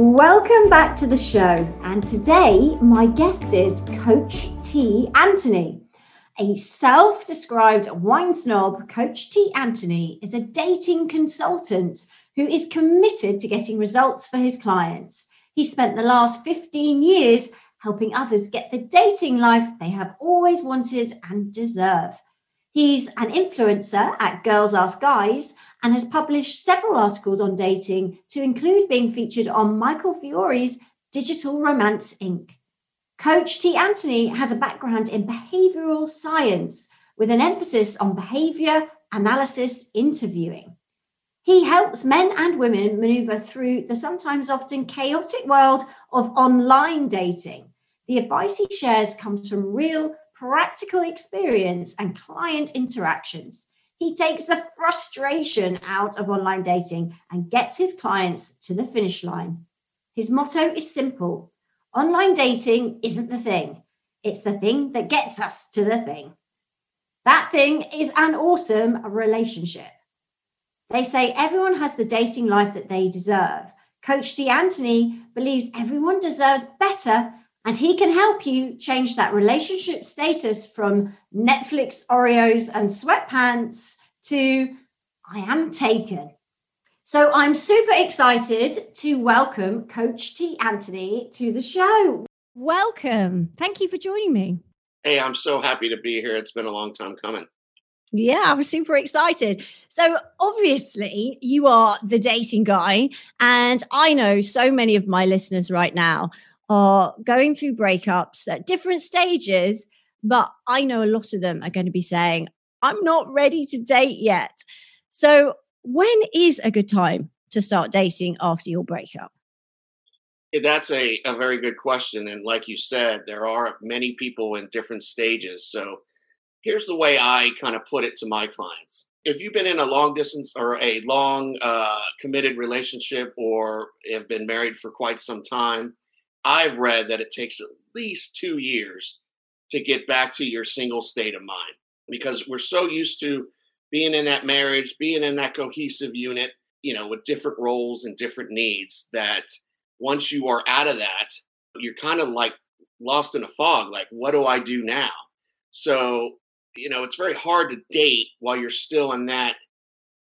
Welcome back to the show, and today my guest is Coach T Anthony. A self-described wine snob, Coach T Anthony is a dating consultant who is committed to getting results for his clients. He spent the last 15 years helping others get the dating life they have always wanted and deserve. He's an influencer at Girls Ask Guys and has published several articles on dating, to include being featured on Michael Fiore's Digital Romance Inc. Coach T Anthony has a background in behavioral science with an emphasis on behavior analysis interviewing. He helps men and women maneuver through the sometimes often chaotic world of online dating. The advice he shares comes from real practical experience and client interactions. He takes the frustration out of online dating and gets his clients to the finish line. His motto is simple. Online dating isn't the thing. It's the thing that gets us to the thing. That thing is an awesome relationship. They say everyone has the dating life that they deserve. Coach T Anthony believes everyone deserves better, and he can help you change that relationship status from Netflix, Oreos, and sweatpants to I am taken. So I'm super excited to welcome Coach T Anthony to the show. Welcome. Thank you for joining me. Hey, I'm so happy to be here. It's been a long time coming. Yeah, I was super excited. So obviously you are the dating guy, and I know so many of my listeners right now are going through breakups at different stages, but I know a lot of them are going to be saying, I'm not ready to date yet. So when is a good time to start dating after your breakup? That's a very good question. And like you said, there are many people in different stages. So here's the way I kind of put it to my clients. If you've been in a long distance or a long committed relationship, or have been married for quite some time, I've read that it takes at least 2 years to get back to your single state of mind, because we're so used to being in that marriage, being in that cohesive unit, you know, with different roles and different needs, that once you are out of that, you're kind of like lost in a fog. Like, what do I do now? So, you know, it's very hard to date while you're still in that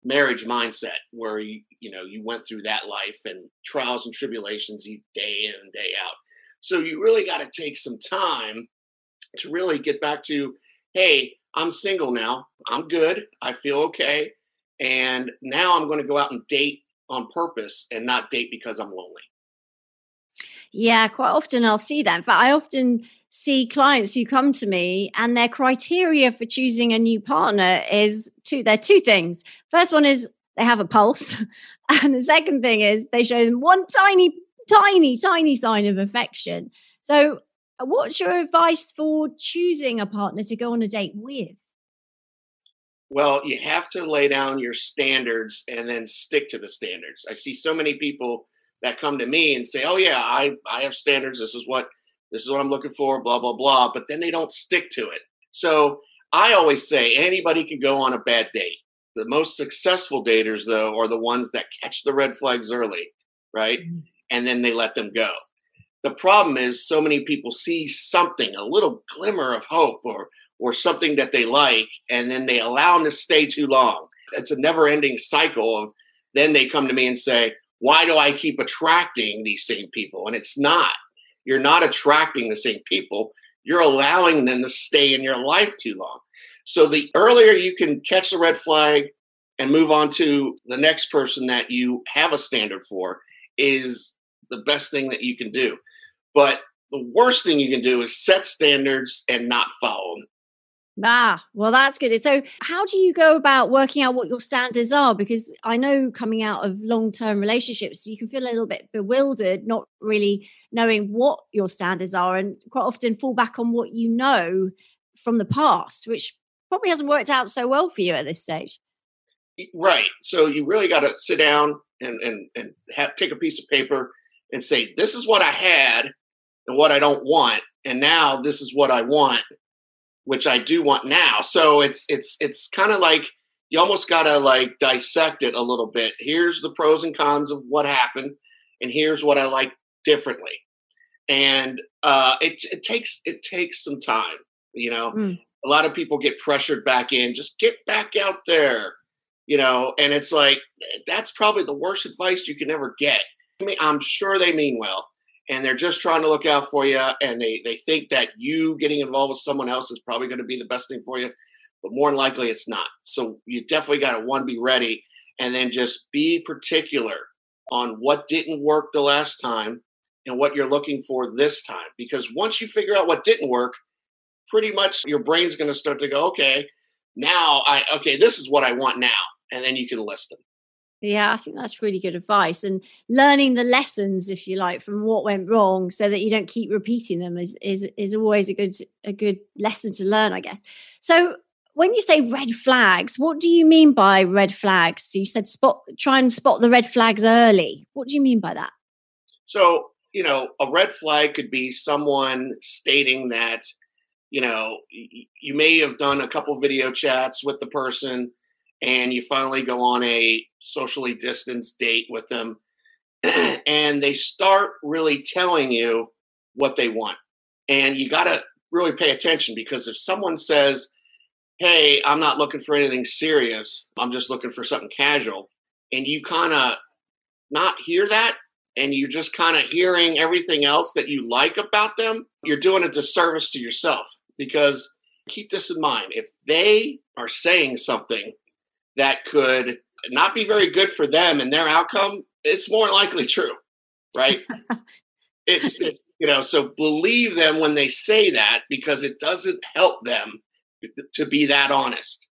marriage mindset where, you went through that life and trials and tribulations day in and day out. So you really got to take some time to really get back to, hey, I'm single now. I'm good. I feel okay. And now I'm going to go out and date on purpose and not date because I'm lonely. Yeah, quite often I'll see that. In fact, I often see clients who come to me and their criteria for choosing a new partner is two things. First one is they have a pulse. And the second thing is they show them one tiny, tiny, tiny sign of affection. So what's your advice for choosing a partner to go on a date with? Well, you have to lay down your standards and then stick to the standards. I see so many people that come to me and say, oh yeah, I have standards. This is what I'm looking for, blah, blah, blah. But then they don't stick to it. So I always say anybody can go on a bad date. The most successful daters, though, are the ones that catch the red flags early, right? Mm-hmm. And then they let them go. The problem is so many people see something, a little glimmer of hope or something that they like, and then they allow them to stay too long. It's a never-ending cycle of then they come to me and say, why do I keep attracting these same people? And it's not. You're not attracting the same people. You're allowing them to stay in your life too long. So the earlier you can catch the red flag and move on to the next person that you have a standard for is the best thing that you can do. But the worst thing you can do is set standards and not follow them. Ah, well, that's good. So how do you go about working out what your standards are? Because I know coming out of long-term relationships, you can feel a little bit bewildered, not really knowing what your standards are, and quite often fall back on what you know from the past, which probably hasn't worked out so well for you at this stage. Right. So you really got to sit down and take a piece of paper and say, this is what I had and what I don't want. And now this is what I want, which I do want now. So it's kind of like you almost got to like dissect it a little bit. Here's the pros and cons of what happened, and here's what I like differently. And it takes some time, you know. A lot of people get pressured back in, just get back out there, you know, and it's like, that's probably the worst advice you can ever get. I mean, I'm sure they mean well, and they're just trying to look out for you. And they think that you getting involved with someone else is probably going to be the best thing for you, but more than likely it's not. So you definitely got to, one, be ready, and then just be particular on what didn't work the last time and what you're looking for this time. Because once you figure out what didn't work, pretty much your brain's going to start to go, okay, this is what I want now. And then you can list them. Yeah, I think that's really good advice. And learning the lessons, if you like, from what went wrong so that you don't keep repeating them is always a good lesson to learn, I guess. So when you say red flags, what do you mean by red flags? So you said try and spot the red flags early. What do you mean by that? So, you know, a red flag could be someone stating that, you know, you may have done a couple video chats with the person, and you finally go on a socially distanced date with them, and they start really telling you what they want. And you got to really pay attention, because if someone says, hey, I'm not looking for anything serious, I'm just looking for something casual, and you kind of not hear that, and you're just kind of hearing everything else that you like about them, you're doing a disservice to yourself. Because keep this in mind, if they are saying something that could not be very good for them and their outcome, it's more likely true, right? It's you know, so believe them when they say that, because it doesn't help them to be that honest.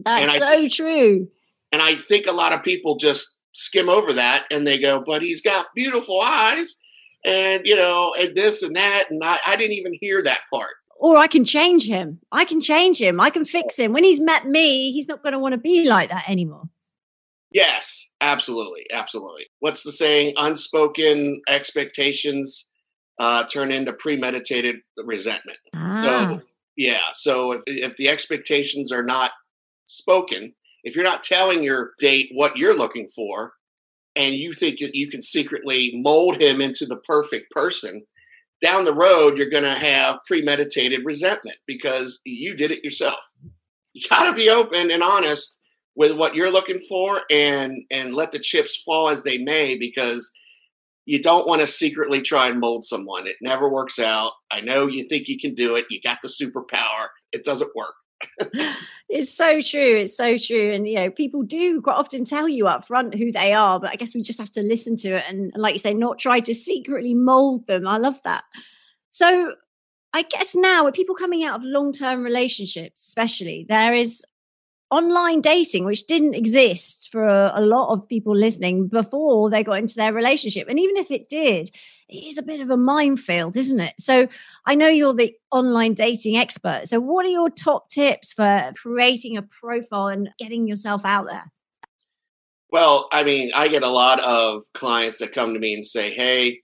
That's so true. And I think a lot of people just skim over that and they go, but he's got beautiful eyes and, you know, and this and that. And I didn't even hear that part. Or I can change him. I can fix him. When he's met me, he's not going to want to be like that anymore. Yes, absolutely. Absolutely. What's the saying? Unspoken expectations turn into premeditated resentment. Ah. So, yeah. So if the expectations are not spoken, if you're not telling your date what you're looking for, and you think that you can secretly mold him into the perfect person, down the road, you're going to have premeditated resentment because you did it yourself. You got to be open and honest with what you're looking for, and let the chips fall as they may, because you don't want to secretly try and mold someone. It never works out. I know you think you can do it. You got the superpower. It doesn't work. It's so true. It's so true. And, you know, people do quite often tell you up front who they are, but I guess we just have to listen to it. And like you say, not try to secretly mold them. I love that. So I guess now with people coming out of long-term relationships, especially, there is online dating, which didn't exist for a lot of people listening before they got into their relationship. And even if it did, it is a bit of a minefield, isn't it? So I know you're the online dating expert. So what are your top tips for creating a profile and getting yourself out there? Well, I mean, I get a lot of clients that come to me and say, hey,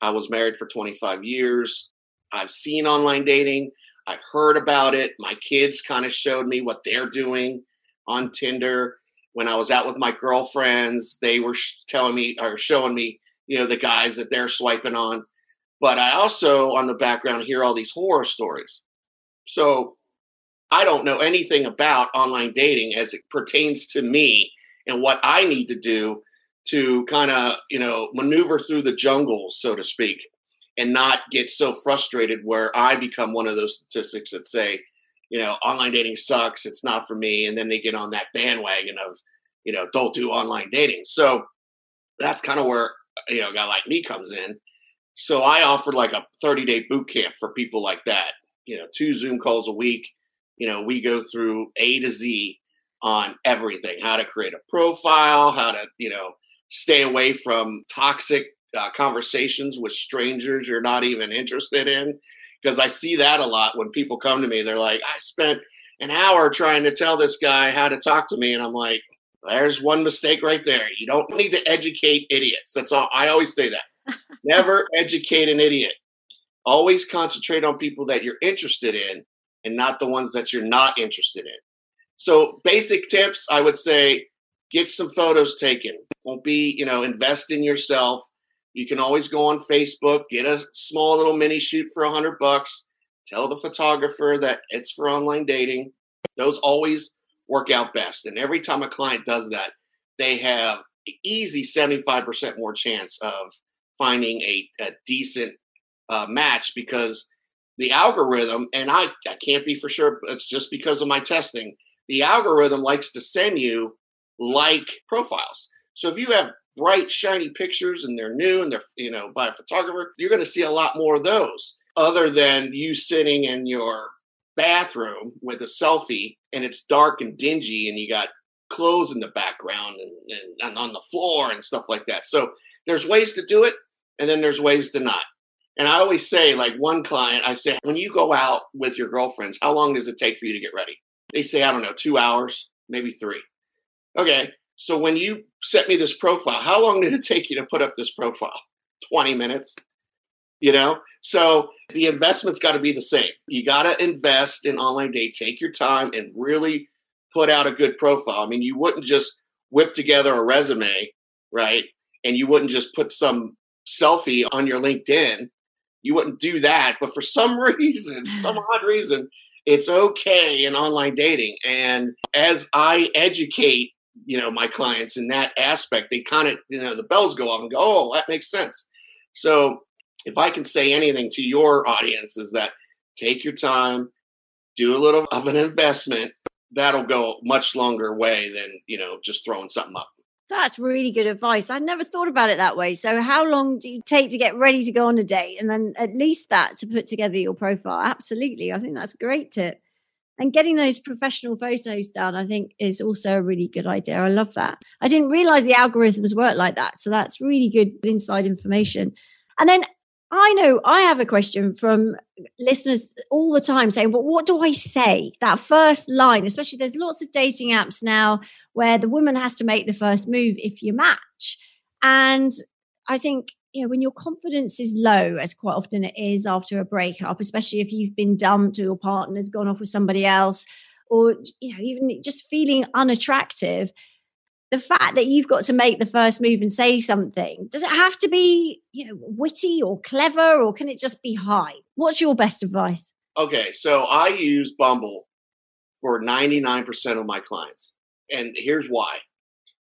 I was married for 25 years. I've seen online dating. I've heard about it. My kids kind of showed me what they're doing on Tinder. When I was out with my girlfriends, they were telling me or showing me, you know, the guys that they're swiping on. But I also, on the background, hear all these horror stories. So I don't know anything about online dating as it pertains to me and what I need to do to kind of, you know, maneuver through the jungle, so to speak, and not get so frustrated where I become one of those statistics that say, you know, online dating sucks, it's not for me. And then they get on that bandwagon of, you know, don't do online dating. So that's kind of where, you know, a guy like me comes in. So I offer like a 30-day boot camp for people like that, you know, 2 Zoom calls a week You know, we go through A to Z on everything, how to create a profile, how to, you know, stay away from toxic conversations with strangers you're not even interested in. Because I see that a lot when people come to me. They're like, I spent an hour trying to tell this guy how to talk to me. And I'm like, there's one mistake right there. You don't need to educate idiots. That's all. I always say that. Never educate an idiot. Always concentrate on people that you're interested in and not the ones that you're not interested in. So basic tips, I would say, get some photos taken. Don't be, you know, invest in yourself. You can always go on Facebook, get a small little mini shoot for $100. Tell the photographer that it's for online dating. Those always work out best. And every time a client does that, they have an easy 75% more chance of finding a decent match, because the algorithm, and I can't be for sure, it's just because of my testing, the algorithm likes to send you like profiles. So if you have bright, shiny pictures and they're new and they're, you know, by a photographer, you're going to see a lot more of those, other than you sitting in your bathroom with a selfie and it's dark and dingy and you got clothes in the background and on the floor and stuff like that. So there's ways to do it, and then there's ways to not. And I always say, like one client, I say, when you go out with your girlfriends, how long does it take for you to get ready? They say, I don't know, 2 hours, maybe 3. Okay, so when you sent me this profile, how long did it take you to put up this profile? 20 minutes, you know? So the investment's got to be the same. You got to invest in online dating. Take your time and really put out a good profile. I mean, you wouldn't just whip together a resume, right? And you wouldn't just put some selfie on your LinkedIn. You wouldn't do that. But for some reason, some odd reason, it's okay in online dating. And as I educate, you know, my clients in that aspect, they kind of, you know, the bells go off and go, oh, that makes sense. So if I can say anything to your audience, is that take your time, do a little of an investment. That'll go much longer way than, you know, just throwing something up. That's really good advice. I never thought about it that way. So how long do you take to get ready to go on a date? And then at least that to put together your profile. Absolutely. I think that's a great tip. And getting those professional photos done, I think, is also a really good idea. I love that. I didn't realize the algorithms work like that. So that's really good inside information. And then I know I have a question from listeners all the time saying, well, what do I say? That first line, especially there's lots of dating apps now where the woman has to make the first move if you match. And I think, you know, when your confidence is low, as quite often it is after a breakup, especially if you've been dumped or your partner's gone off with somebody else, or, you know, even just feeling unattractive, the fact that you've got to make the first move and say something, does it have to be, you know, witty or clever, or can it just be high? What's your best advice? Okay, so I use Bumble for 99% of my clients. And here's why.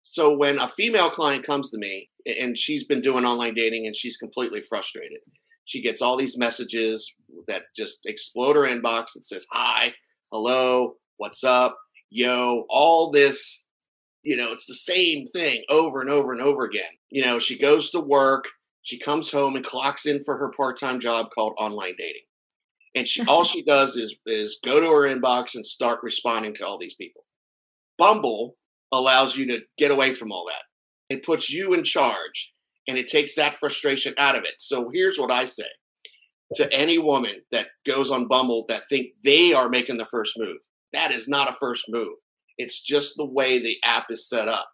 So when a female client comes to me and she's been doing online dating and she's completely frustrated, she gets all these messages that just explode her inbox that says, hi, hello, what's up, yo, all this. You know, it's the same thing over and over and over again. You know, she goes to work, she comes home and clocks in for her part-time job called online dating. And she all she does is go to her inbox and start responding to all these people. Bumble allows you to get away from all that. It puts you in charge and it takes that frustration out of it. So here's what I say to any woman that goes on Bumble that think they are making the first move. That is not a first move. It's just the way the app is set up.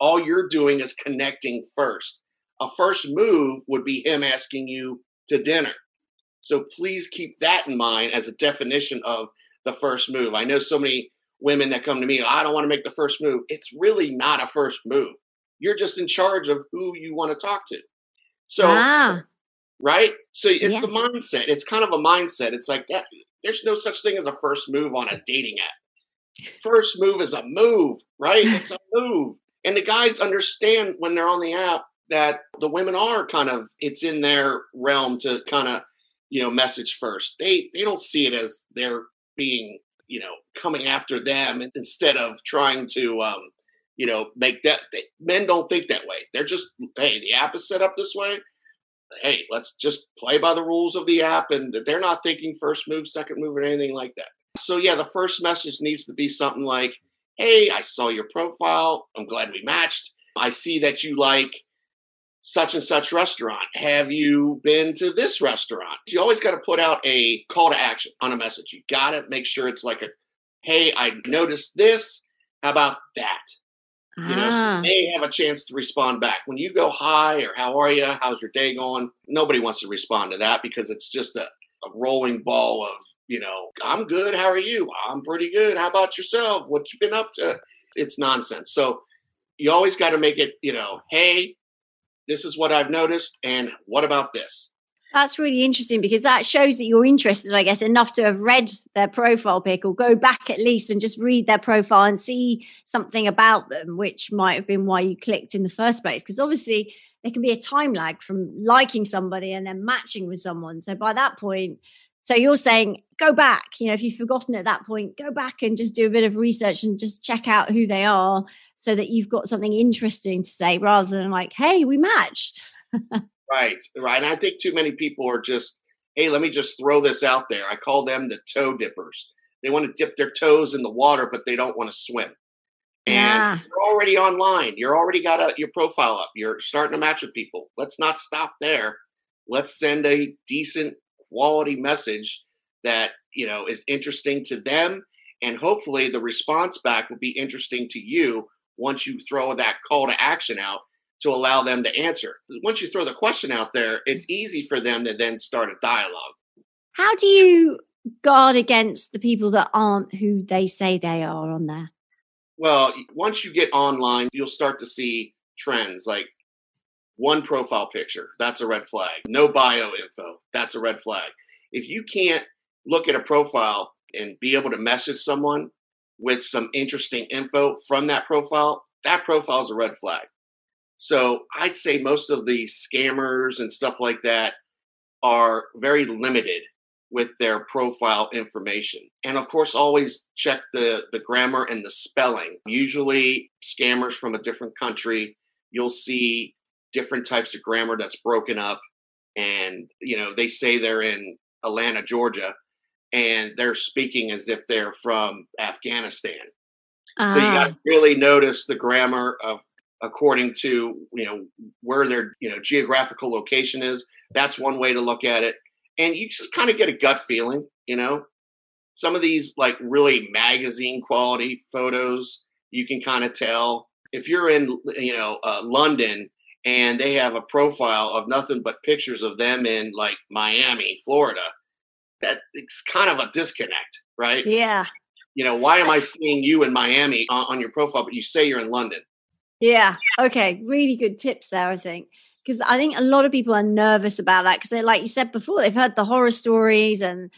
All you're doing is connecting first. A first move would be him asking you to dinner. So please keep that in mind as a definition of the first move. I know so many women that come to me, I don't want to make the first move. It's really not a first move. You're just in charge of who you want to talk to. So, right? So it's the mindset. It's kind of a mindset. It's like that. There's no such thing as a first move on a dating app. First move is a move, right? It's a move. And the guys understand when they're on the app that the women are kind of, it's in their realm to kind of, you know, message first. They don't see it as they're being, you know, coming after them instead of trying to, you know, make that. Men don't think that way. They're just, hey, the app is set up this way. Hey, let's just play by the rules of the app. And they're not thinking first move, second move, or anything like that. So yeah, the first message needs to be something like, hey, I saw your profile. I'm glad we matched. I see that you like such and such restaurant. Have you been to this restaurant? You always got to put out a call to action on a message. You got to make sure it's like a, hey, I noticed this. How about that? You know, so they have a chance to respond back. When you go, hi, or how are you? How's your day going? Nobody wants to respond to that because it's just a rolling ball of, you know, I'm good. How are you? I'm pretty good. How about yourself? What you been up to? It's nonsense. So you always got to make it, you know, hey, this is what I've noticed. And what about this? That's really interesting because that shows that you're interested, I guess, enough to have read their profile pic or go back at least and just read their profile and see something about them, which might have been why you clicked in the first place. Because obviously there can be a time lag from liking somebody and then matching with someone. So by that point, so you're saying go back, you know, if you've forgotten at that point, go back and just do a bit of research and just check out who they are so that you've got something interesting to say rather than like, hey, we matched. Right. And I think too many people are just, hey, let me just throw this out there. I call them the toe dippers. They want to dip their toes in the water, but they don't want to swim. And you're already online. You're already got your profile up. You're starting to match with people. Let's not stop there. Let's send a decent quality message that, you know, is interesting to them. And hopefully the response back will be interesting to you once you throw that call to action out, to allow them to answer. Once you throw the question out there, it's easy for them to then start a dialogue. How do you guard against the people that aren't who they say they are on there? Well, once you get online, you'll start to see trends like one profile picture, that's a red flag. No bio info, that's a red flag. If you can't look at a profile and be able to message someone with some interesting info from that profile is a red flag. So I'd say most of the scammers and stuff like that are very limited with their profile information. And of course, always check the grammar and the spelling. Usually scammers from a different country, you'll see different types of grammar that's broken up. And, you know, they say they're in Atlanta, Georgia, and they're speaking as if they're from Afghanistan. So you got to really notice the grammar of according to, you know, where their, you know, geographical location is. That's one way to look at it. And you just kind of get a gut feeling, you know, some of these like really magazine quality photos, you can kind of tell if you're in, you know, London and they have a profile of nothing but pictures of them in like Miami, Florida, that it's kind of a disconnect, right? Yeah. You know, why am I seeing you in Miami on your profile, but you say you're in London? Yeah. Okay. Really good tips there, I think. Because I think a lot of people are nervous about that because they're, like you said before, they've heard the horror stories and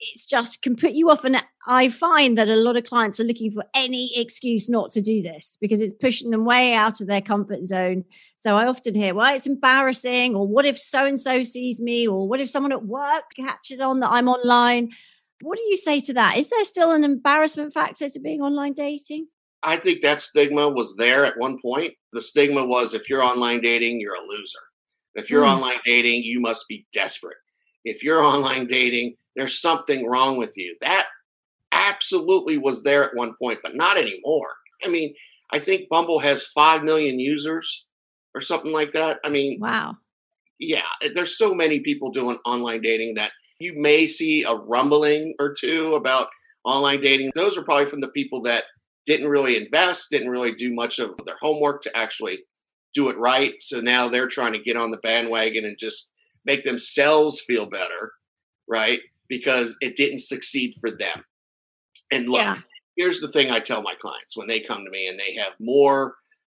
it's just can put you off. And I find that a lot of clients are looking for any excuse not to do this because it's pushing them way out of their comfort zone. So I often hear, well, it's embarrassing, or what if so-and-so sees me, or what if someone at work catches on that I'm online? What do you say to that? Is there still an embarrassment factor to being online dating? I think that stigma was there at one point. The stigma was if you're online dating, you're a loser. If you're online dating, you must be desperate. If you're online dating, there's something wrong with you. That absolutely was there at one point, but not anymore. I mean, I think Bumble has 5 million users or something like that. I mean, wow. Yeah, there's so many people doing online dating that you may see a rumbling or two about online dating. Those are probably from the people that didn't really invest, didn't really do much of their homework to actually do it right. So now they're trying to get on the bandwagon and just make themselves feel better, right? Because it didn't succeed for them. And look, here's the thing I tell my clients when they come to me and they have more,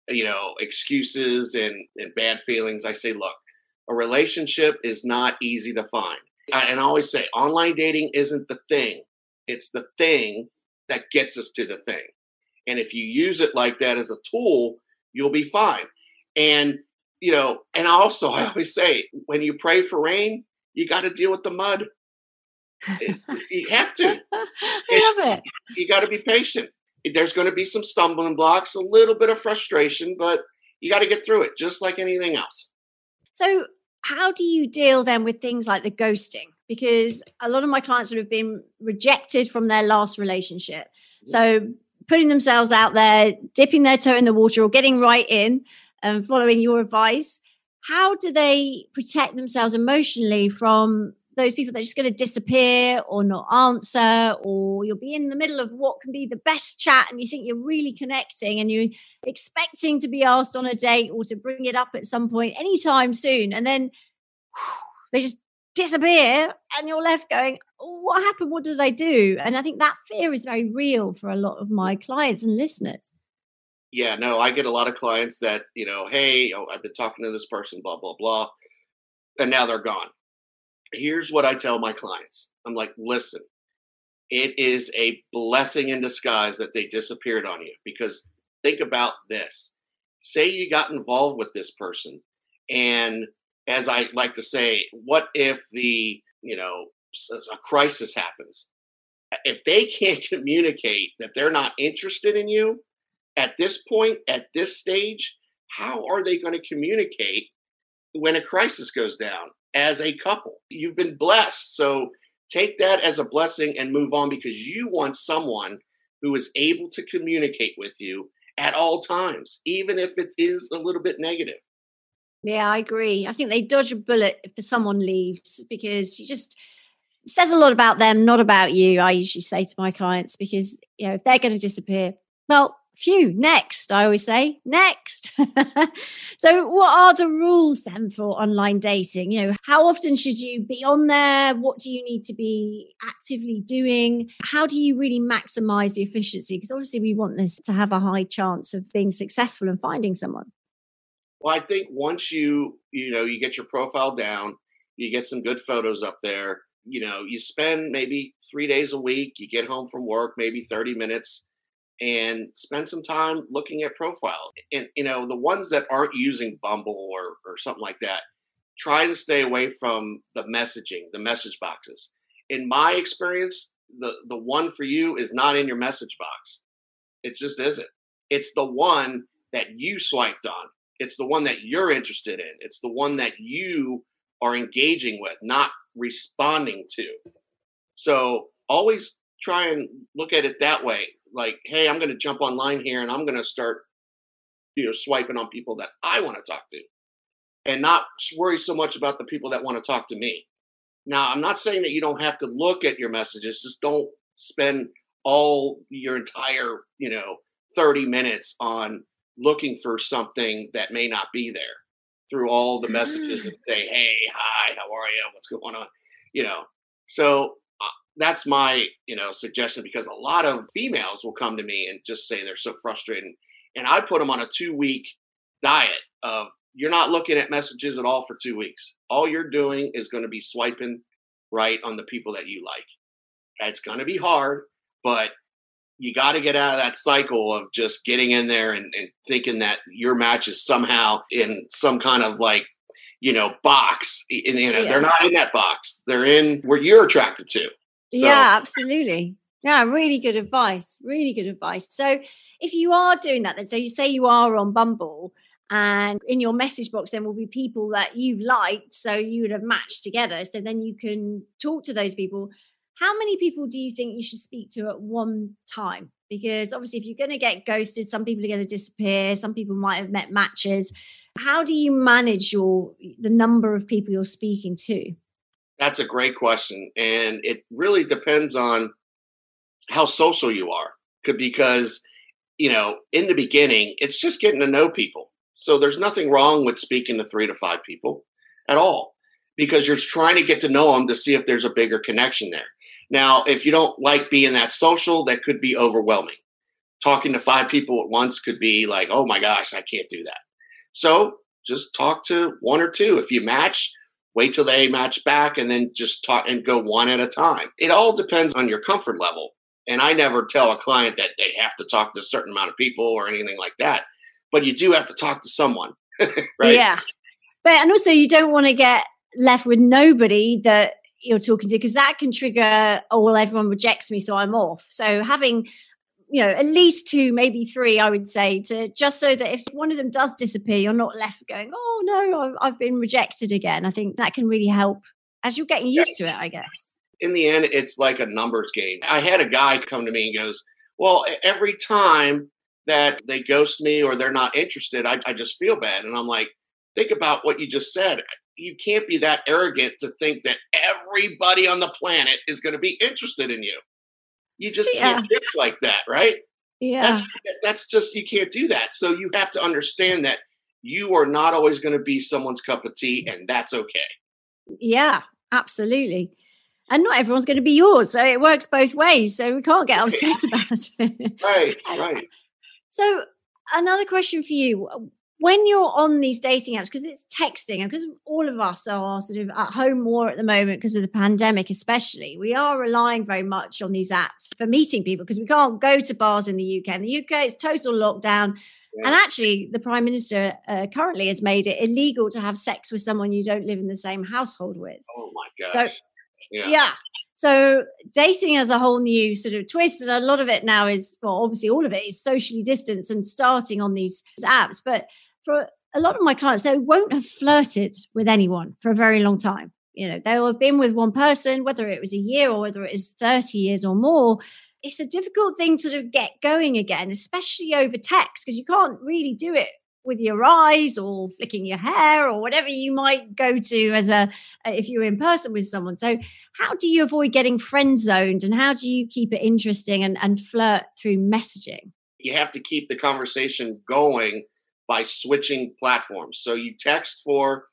you know, excuses and bad feelings. I say, look, a relationship is not easy to find. And I always say online dating isn't the thing. It's the thing that gets us to the thing. And if you use it like that as a tool, you'll be fine. And, you know, and also I always say, when you pray for rain, you got to deal with the mud. You have to. I love it. You got to be patient. There's going to be some stumbling blocks, a little bit of frustration, but you got to get through it just like anything else. So how do you deal then with things like the ghosting? because a lot of my clients have been rejected from their last relationship. So putting themselves out there, dipping their toe in the water or getting right in and following your advice, how do they protect themselves emotionally from those people that are just going to disappear or not answer, or you'll be in the middle of what can be the best chat and you think you're really connecting and you're expecting to be asked on a date or to bring it up at some point anytime soon, and then they just disappear and you're left going, oh, what happened? What did I do? And I think that fear is very real for a lot of my clients and listeners. Yeah, no, I get a lot of clients that, you know, hey, oh, I've been talking to this person, blah, blah, blah, and now they're gone. Here's what I tell my clients. I'm like, listen, it is a blessing in disguise that they disappeared on you, because think about this. Say you got involved with this person, and as I like to say, what if the, you know, a crisis happens? If they can't communicate that they're not interested in you at this point, at this stage, how are they going to communicate when a crisis goes down? As a couple, you've been blessed. So take that as a blessing and move on, because you want someone who is able to communicate with you at all times, even if it is a little bit negative. Yeah, I agree. I think they dodge a bullet if someone leaves, because it says a lot about them, not about you. I usually say to my clients, because, you know, if they're going to disappear, well, phew, next, I always say, next. So what are the rules then for online dating? You know, how often should you be on there? What do you need to be actively doing? How do you really maximize the efficiency? Because obviously we want this to have a high chance of being successful and finding someone. Well, I think once you get your profile down, you get some good photos up there, you know, you spend maybe 3 days a week, you get home from work, maybe 30 minutes. And spend some time looking at profile. And, you know, the ones that aren't using Bumble or something like that, try to stay away from the messaging, the message boxes. In my experience, the one for you is not in your message box. It just isn't. It's the one that you swiped on. It's the one that you're interested in. It's the one that you are engaging with, not responding to. So always try and look at it that way. Like, hey, I'm going to jump online here and I'm going to start, you know, swiping on people that I want to talk to, and not worry so much about the people that want to talk to me. Now, I'm not saying that you don't have to look at your messages. Just don't spend all your entire, 30 minutes on looking for something that may not be there through all the messages and say, hey, hi, how are you? What's going on? So that's my, suggestion, because a lot of females will come to me and just say they're so frustrated. And I put them on a 2-week diet of, you're not looking at messages at all for 2 weeks. All you're doing is going to be swiping right on the people that you like. It's going to be hard, but you got to get out of that cycle of just getting in there and thinking that your match is somehow in some kind of box. They're not in that box. They're in where you're attracted to. So. Yeah, absolutely. Yeah, really good advice. So if you are doing that, then so you say you are on Bumble, and in your message box then will be people that you've liked, so you would have matched together. So then you can talk to those people. How many people do you think you should speak to at one time? Because obviously if you're going to get ghosted, some people are going to disappear, some people might have met matches. How do you manage the number of people you're speaking to? That's a great question. And it really depends on how social you are, because, in the beginning, it's just getting to know people. So there's nothing wrong with speaking to 3 to 5 people at all, because you're trying to get to know them to see if there's a bigger connection there. Now, if you don't like being that social, that could be overwhelming. Talking to 5 people at once could be like, oh my gosh, I can't do that. So just talk to 1 or 2. If you match, wait till they match back, and then just talk and go one at a time. It all depends on your comfort level. And I never tell a client that they have to talk to a certain amount of people or anything like that. But you do have to talk to someone, right? Yeah. And also you don't want to get left with nobody that you're talking to, because that can trigger, oh, well, everyone rejects me, so I'm off. So having, at least 2, maybe 3, I would say, just so that if one of them does disappear, you're not left going, oh no, I've been rejected again. I think that can really help as you get used to it, I guess. In the end, it's like a numbers game. I had a guy come to me and goes, well, every time that they ghost me or they're not interested, I just feel bad. And I'm like, think about what you just said. You can't be that arrogant to think that everybody on the planet is going to be interested in you. You just can't think like that, right? Yeah. That's just, you can't do that. So you have to understand that you are not always going to be someone's cup of tea, and that's okay. Yeah, absolutely. And not everyone's going to be yours. So it works both ways. So we can't get upset about it. Right. So another question for you. When you're on these dating apps, because it's texting and because all of us are sort of at home more at the moment because of the pandemic especially, we are relying very much on these apps for meeting people because we can't go to bars in the UK. In the UK, it's total lockdown. Yeah. And actually, the Prime Minister currently has made it illegal to have sex with someone you don't live in the same household with. Oh, my gosh. So, yeah. So dating has a whole new sort of twist. And a lot of it now is, well, obviously all of it is socially distanced and starting on these apps. But for a lot of my clients, they won't have flirted with anyone for a very long time. You know, they'll have been with one person, whether it was a year or whether it is 30 years or more. It's a difficult thing to sort of get going again, especially over text, because you can't really do it with your eyes or flicking your hair or whatever you might go to as a, if you're in person with someone. So how do you avoid getting friend zoned and how do you keep it interesting and flirt through messaging? You have to keep the conversation going by switching platforms. So you text for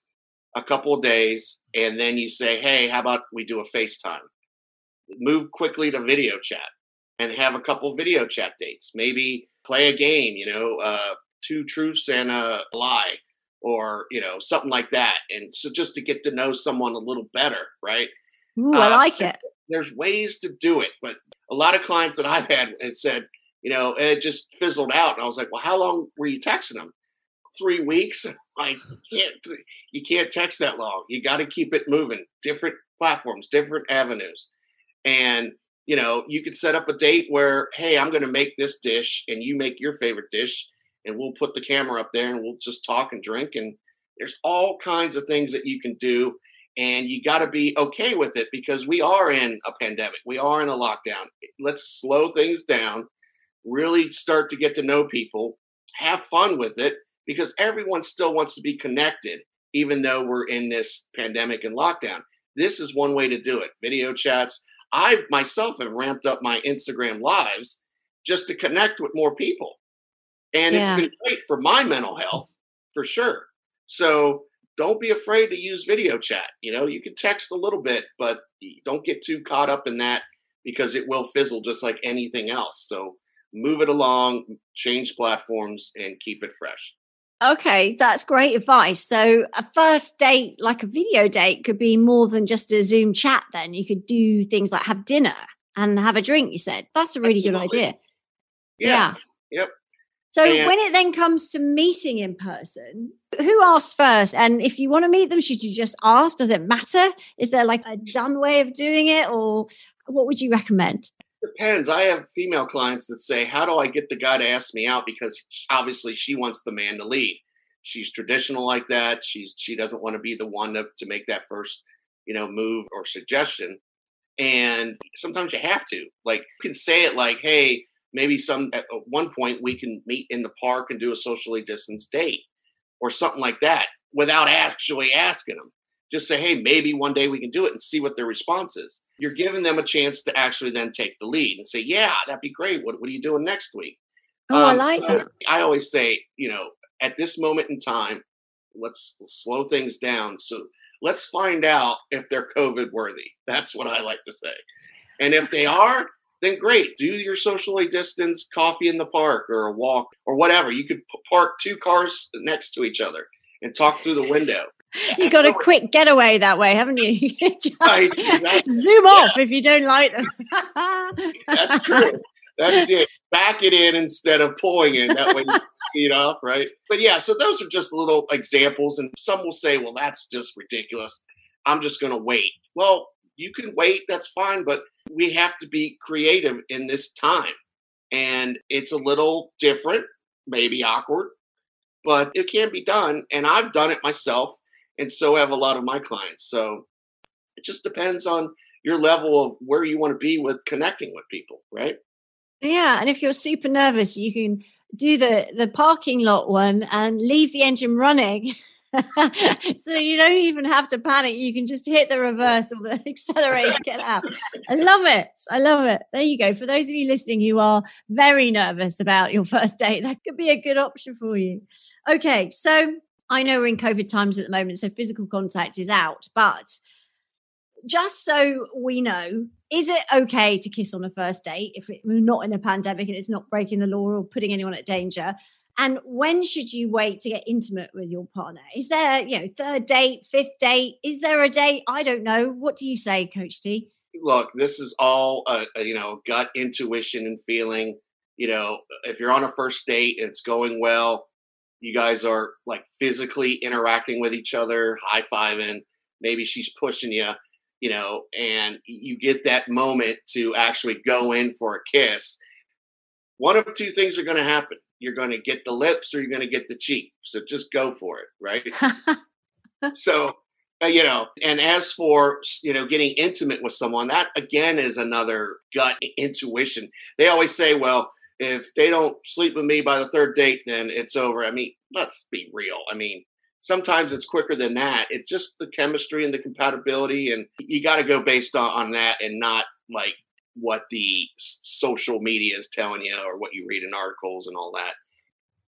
a couple of days and then you say, hey, how about we do a FaceTime? Move quickly to video chat and have a couple video chat dates. Maybe play a game, you know, two truths and a lie or, you know, something like that. And so just to get to know someone a little better, right? Ooh, I like it. There's ways to do it. But a lot of clients that I've had have said, you know, it just fizzled out. And I was like, well, how long were you texting them? 3 weeks? Like, you can't text that long. You got to keep it moving. Different platforms, different avenues. And, you know, you could set up a date where, hey, I'm going to make this dish and you make your favorite dish. And we'll put the camera up there and we'll just talk and drink. And there's all kinds of things that you can do. And you got to be okay with it because we are in a pandemic. We are in a lockdown. Let's slow things down, really start to get to know people, have fun with it because everyone still wants to be connected, even though we're in this pandemic and lockdown. This is one way to do it. Video chats. I myself have ramped up my Instagram lives just to connect with more people. And it's been great for my mental health, for sure. So don't be afraid to use video chat. You know, you can text a little bit, but don't get too caught up in that because it will fizzle just like anything else. So move it along, change platforms, and keep it fresh. Okay, that's great advice. So a first date, like a video date, could be more than just a Zoom chat then. You could do things like have dinner and have a drink, you said. That's a really good idea. Yeah. Yep. So when it then comes to meeting in person, who asks first? And if you want to meet them, should you just ask? Does it matter? Is there like a done way of doing it? Or what would you recommend? Depends. I have female clients that say, how do I get the guy to ask me out? Because obviously she wants the man to lead. She's traditional like that. She doesn't want to be the one to make that first, you know, move or suggestion. And sometimes you have to. Like, you can say it like, hey, maybe at one point we can meet in the park and do a socially distanced date or something like that without actually asking them. Just say, hey, maybe one day we can do it and see what their response is. You're giving them a chance to actually then take the lead and say, yeah, that'd be great. What are you doing next week? Oh, I like that. I always say, you know, at this moment in time, let's slow things down. So let's find out if they're COVID worthy. That's what I like to say. And if they are, then great, do your socially distanced coffee in the park or a walk or whatever. You could park two cars next to each other and talk through the window. You got a quick getaway that way, haven't you? Zoom off if you don't like them. That's true. That's it. Back it in instead of pulling in. That way you can speed off, right? But yeah, so those are just little examples. And some will say, well, that's just ridiculous. I'm just going to wait. Well, you can wait. That's fine. But we have to be creative in this time. And it's a little different, maybe awkward, but it can be done. And I've done it myself. And so have a lot of my clients. So It just depends on your level of where you want to be with connecting with people, right? Yeah. And if you're super nervous, you can do the parking lot one and leave the engine running. So you don't even have to panic. You can just hit the reverse or the accelerator, get out. I love it. I love it. There you go. For those of you listening who are very nervous about your first date, that could be a good option for you. Okay. So I know we're in COVID times at the moment, so physical contact is out, but just so we know, is it okay to kiss on a first date if we're not in a pandemic and it's not breaking the law or putting anyone at danger? And when should you wait to get intimate with your partner? Is there, third date, fifth date? Is there a date? I don't know. What do you say, Coach T? Look, this is all, gut intuition and feeling. If you're on a first date, it's going well. You guys are physically interacting with each other, high-fiving. Maybe she's pushing you. And you get that moment to actually go in for a kiss. One of two things are going to happen. You're going to get the lips or you're going to get the cheek. So just go for it, right? And as for, getting intimate with someone, that again is another gut intuition. They always say, well, if they don't sleep with me by the third date, then it's over. I mean, let's be real. I mean, sometimes it's quicker than that. It's just the chemistry and the compatibility. And you got to go based on that and not what the social media is telling you or what you read in articles and all that.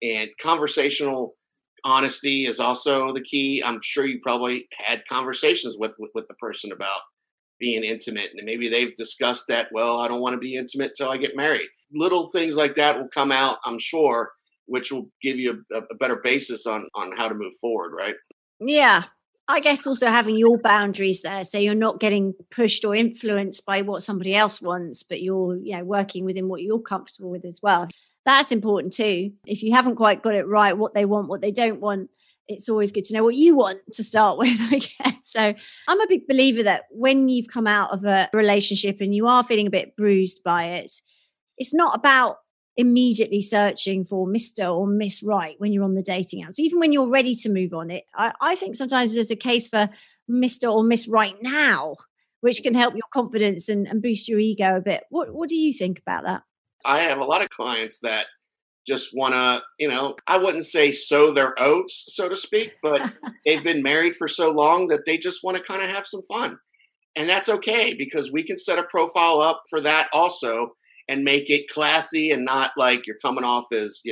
And conversational honesty is also the key. I'm sure you probably had conversations with the person about being intimate. And maybe they've discussed that, well, I don't want to be intimate till I get married. Little things like that will come out, I'm sure, which will give you a better basis on how to move forward, right? Yeah. I guess also having your boundaries there, so you're not getting pushed or influenced by what somebody else wants, but you're working within what you're comfortable with as well. That's important too. If you haven't quite got it right, what they want, what they don't want, it's always good to know what you want to start with, I guess. So I'm a big believer that when you've come out of a relationship and you are feeling a bit bruised by it, it's not about immediately searching for Mr. or Miss Right when you're on the dating app. So even when you're ready to move on, I think sometimes there's a case for Mr. or Miss Right now, which can help your confidence and boost your ego a bit. What do you think about that? I have a lot of clients that just want to, I wouldn't say sow their oats, so to speak, but they've been married for so long that they just want to kind of have some fun. And that's okay, because we can set a profile up for that also, and make it classy and not you're coming off as,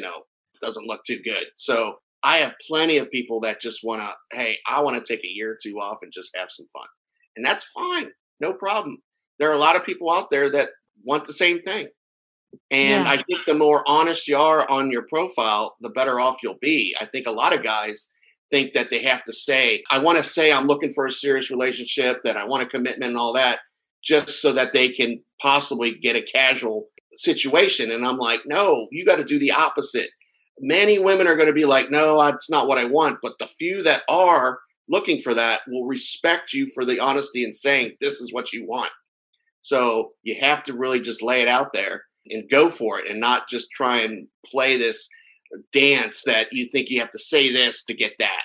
doesn't look too good. So I have plenty of people that just want to, hey, I want to take a year or two off and just have some fun. And that's fine. No problem. There are a lot of people out there that want the same thing. And yeah. I think the more honest you are on your profile, the better off you'll be. I think a lot of guys think that they have to say, I want to say I'm looking for a serious relationship, that I want a commitment and all that, just so that they can possibly get a casual situation. And I'm like, no, you got to do the opposite. Many women are going to be like, no, that's not what I want. But the few that are looking for that will respect you for the honesty and saying, this is what you want. So you have to really just lay it out there and go for it and not just try and play this dance that you think you have to say this to get that.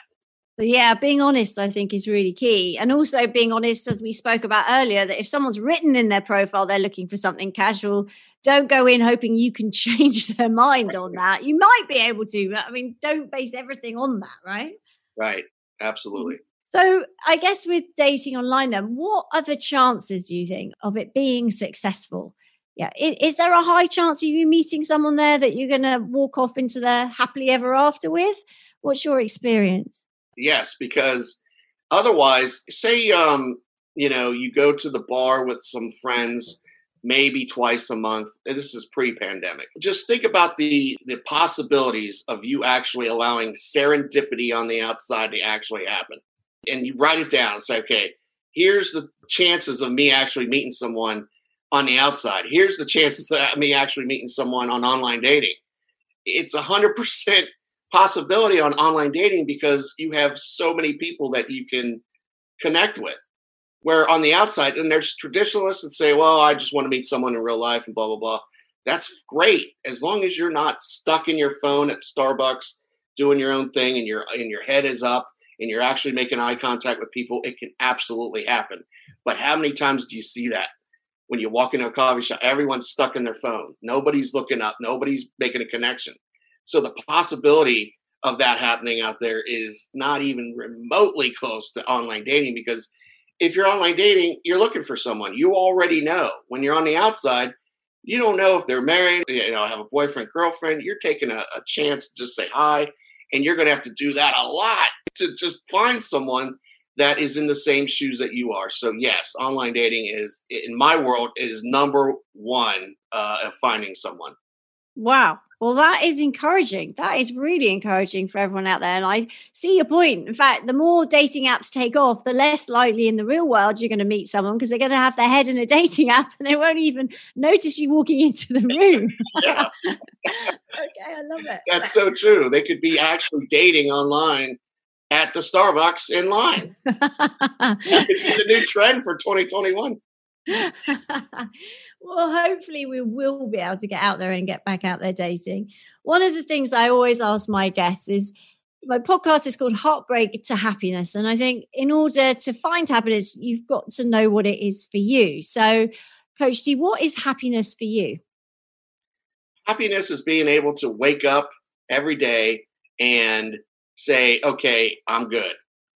But yeah, being honest, I think, is really key. And also being honest, as we spoke about earlier, that if someone's written in their profile they're looking for something casual, don't go in hoping you can change their mind on that. You might be able to, but don't base everything on that, right? Right. Absolutely. So I guess with dating online then, what are the chances, do you think, of it being successful? Yeah. Is there a high chance of you meeting someone there that you're going to walk off into their happily ever after with? What's your experience? Yes, because otherwise, say, you go to the bar with some friends maybe twice a month. This is pre-pandemic. Just think about the possibilities of you actually allowing serendipity on the outside to actually happen. And you write it down and say, okay, here's the chances of me actually meeting someone on the outside. Here's the chances of me actually meeting someone on online dating. It's 100% possibility on online dating because you have so many people that you can connect with. Where on the outside, and there's traditionalists that say, well, I just want to meet someone in real life and blah, blah, blah. That's great. As long as you're not stuck in your phone at Starbucks doing your own thing and your head is up and you're actually making eye contact with people, it can absolutely happen. But how many times do you see that? When you walk into a coffee shop, everyone's stuck in their phone. Nobody's looking up. Nobody's making a connection. So the possibility of that happening out there is not even remotely close to online dating, because if you're online dating, you're looking for someone you already know. When you're on the outside, you don't know if they're married, you know, have a boyfriend, girlfriend. You're taking a chance to just say hi, and you're going to have to do that a lot to just find someone that is in the same shoes that you are. So yes, online dating is, in my world, is number one of finding someone. Wow. Well, that is encouraging. That is really encouraging for everyone out there. And I see your point. In fact, the more dating apps take off, the less likely in the real world you're going to meet someone, because they're going to have their head in a dating app and they won't even notice you walking into the room. Yeah. Okay, I love it. That's so true. They could be actually dating online at the Starbucks in line. That could be the new trend for 2021. Well, hopefully we will be able to get out there and get back out there dating. One of the things I always ask my guests is, my podcast is called Heartbreak to Happiness. And I think in order to find happiness, you've got to know what it is for you. So Coach T, what is happiness for you? Happiness is being able to wake up every day and say, okay, I'm good.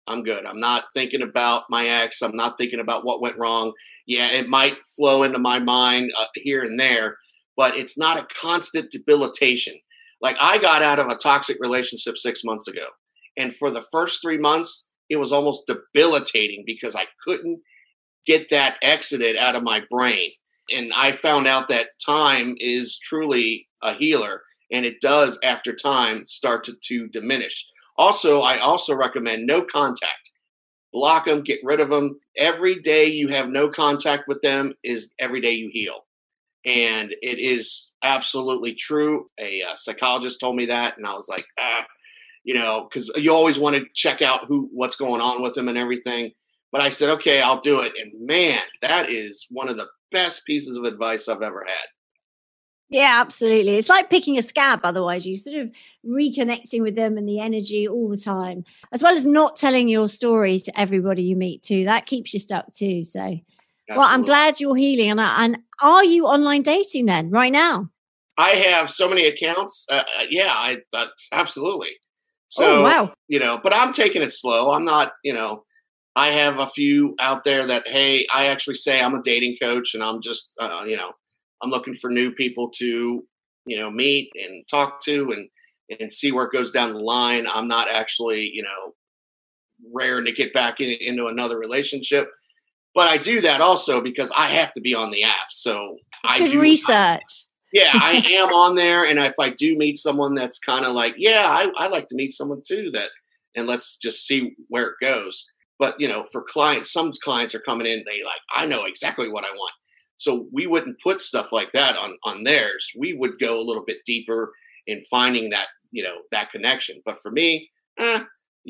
I'm good. I'm not thinking about my ex. I'm not thinking about what went wrong. Yeah, it might flow into my mind here and there, but it's not a constant debilitation. Like, I got out of a toxic relationship 6 months ago, and for the first 3 months, it was almost debilitating because I couldn't get that exited out of my brain. And I found out that time is truly a healer, and it does, after time, start to diminish. Also, I also recommend no contact. Block them, get rid of them. Every day you have no contact with them is every day you heal. And it is absolutely true. A psychologist told me that, and I was like, because you always want to check out what's going on with them and everything. But I said, okay, I'll do it. And man, that is one of the best pieces of advice I've ever had. Yeah, absolutely. It's like picking a scab. Otherwise, you sort of reconnecting with them and the energy all the time, as well as not telling your story to everybody you meet too. That keeps you stuck too. So, absolutely. Well, I'm glad you're healing. And are you online dating then right now? I have so many accounts. Absolutely. So, oh, wow. But I'm taking it slow. I'm not, I have a few out there that, hey, I actually say I'm a dating coach, and I'm just, I'm looking for new people to, meet and talk to and see where it goes down the line. I'm not actually, raring to get back into another relationship. But I do that also because I have to be on the app. So I do research. I am on there. And if I do meet someone that's kind of like, I like to meet someone too, and let's just see where it goes. But, for clients, some clients are coming in, they like, I know exactly what I want. So we wouldn't put stuff like that on theirs. We would go a little bit deeper in finding that, that connection. But for me, I'm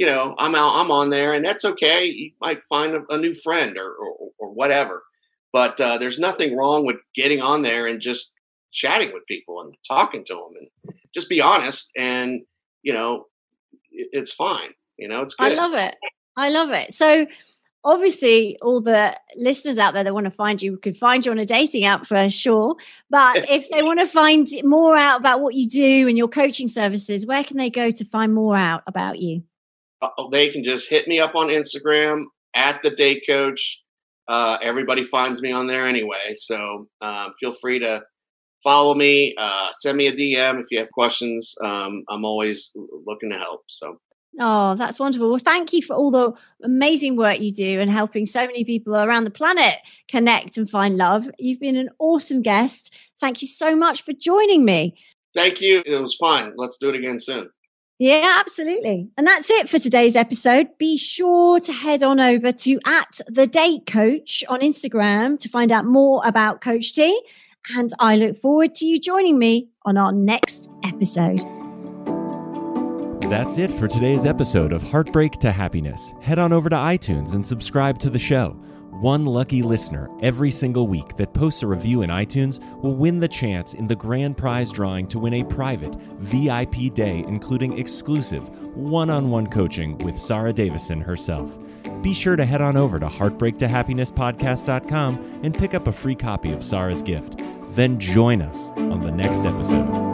out, I'm on there, and that's okay. You might find a new friend or whatever. But there's nothing wrong with getting on there and just chatting with people and talking to them and just be honest. And, it's fine. It's good. I love it. So obviously, all the listeners out there that want to find you could find you on a dating app for sure. But if they want to find more out about what you do and your coaching services, where can they go to find more out about you? They can just hit me up on Instagram @thedatecoach. Everybody finds me on there anyway. So feel free to follow me. Send me a DM if you have questions. I'm always looking to help. So. Oh, that's wonderful. Well, thank you for all the amazing work you do and helping so many people around the planet connect and find love. You've been an awesome guest. Thank you so much for joining me. Thank you. It was fun. Let's do it again soon. Yeah, absolutely. And that's it for today's episode. Be sure to head on over to @thedatecoach on Instagram to find out more about Coach T. And I look forward to you joining me on our next episode. That's it for today's episode of Heartbreak to Happiness. Head on over to iTunes and subscribe to the show. One lucky listener every single week that posts a review in iTunes will win the chance in the grand prize drawing to win a private VIP day, including exclusive one-on-one coaching with Sarah Davison herself. Be sure to head on over to heartbreaktohappinesspodcast.com and pick up a free copy of Sarah's gift. Then join us on the next episode.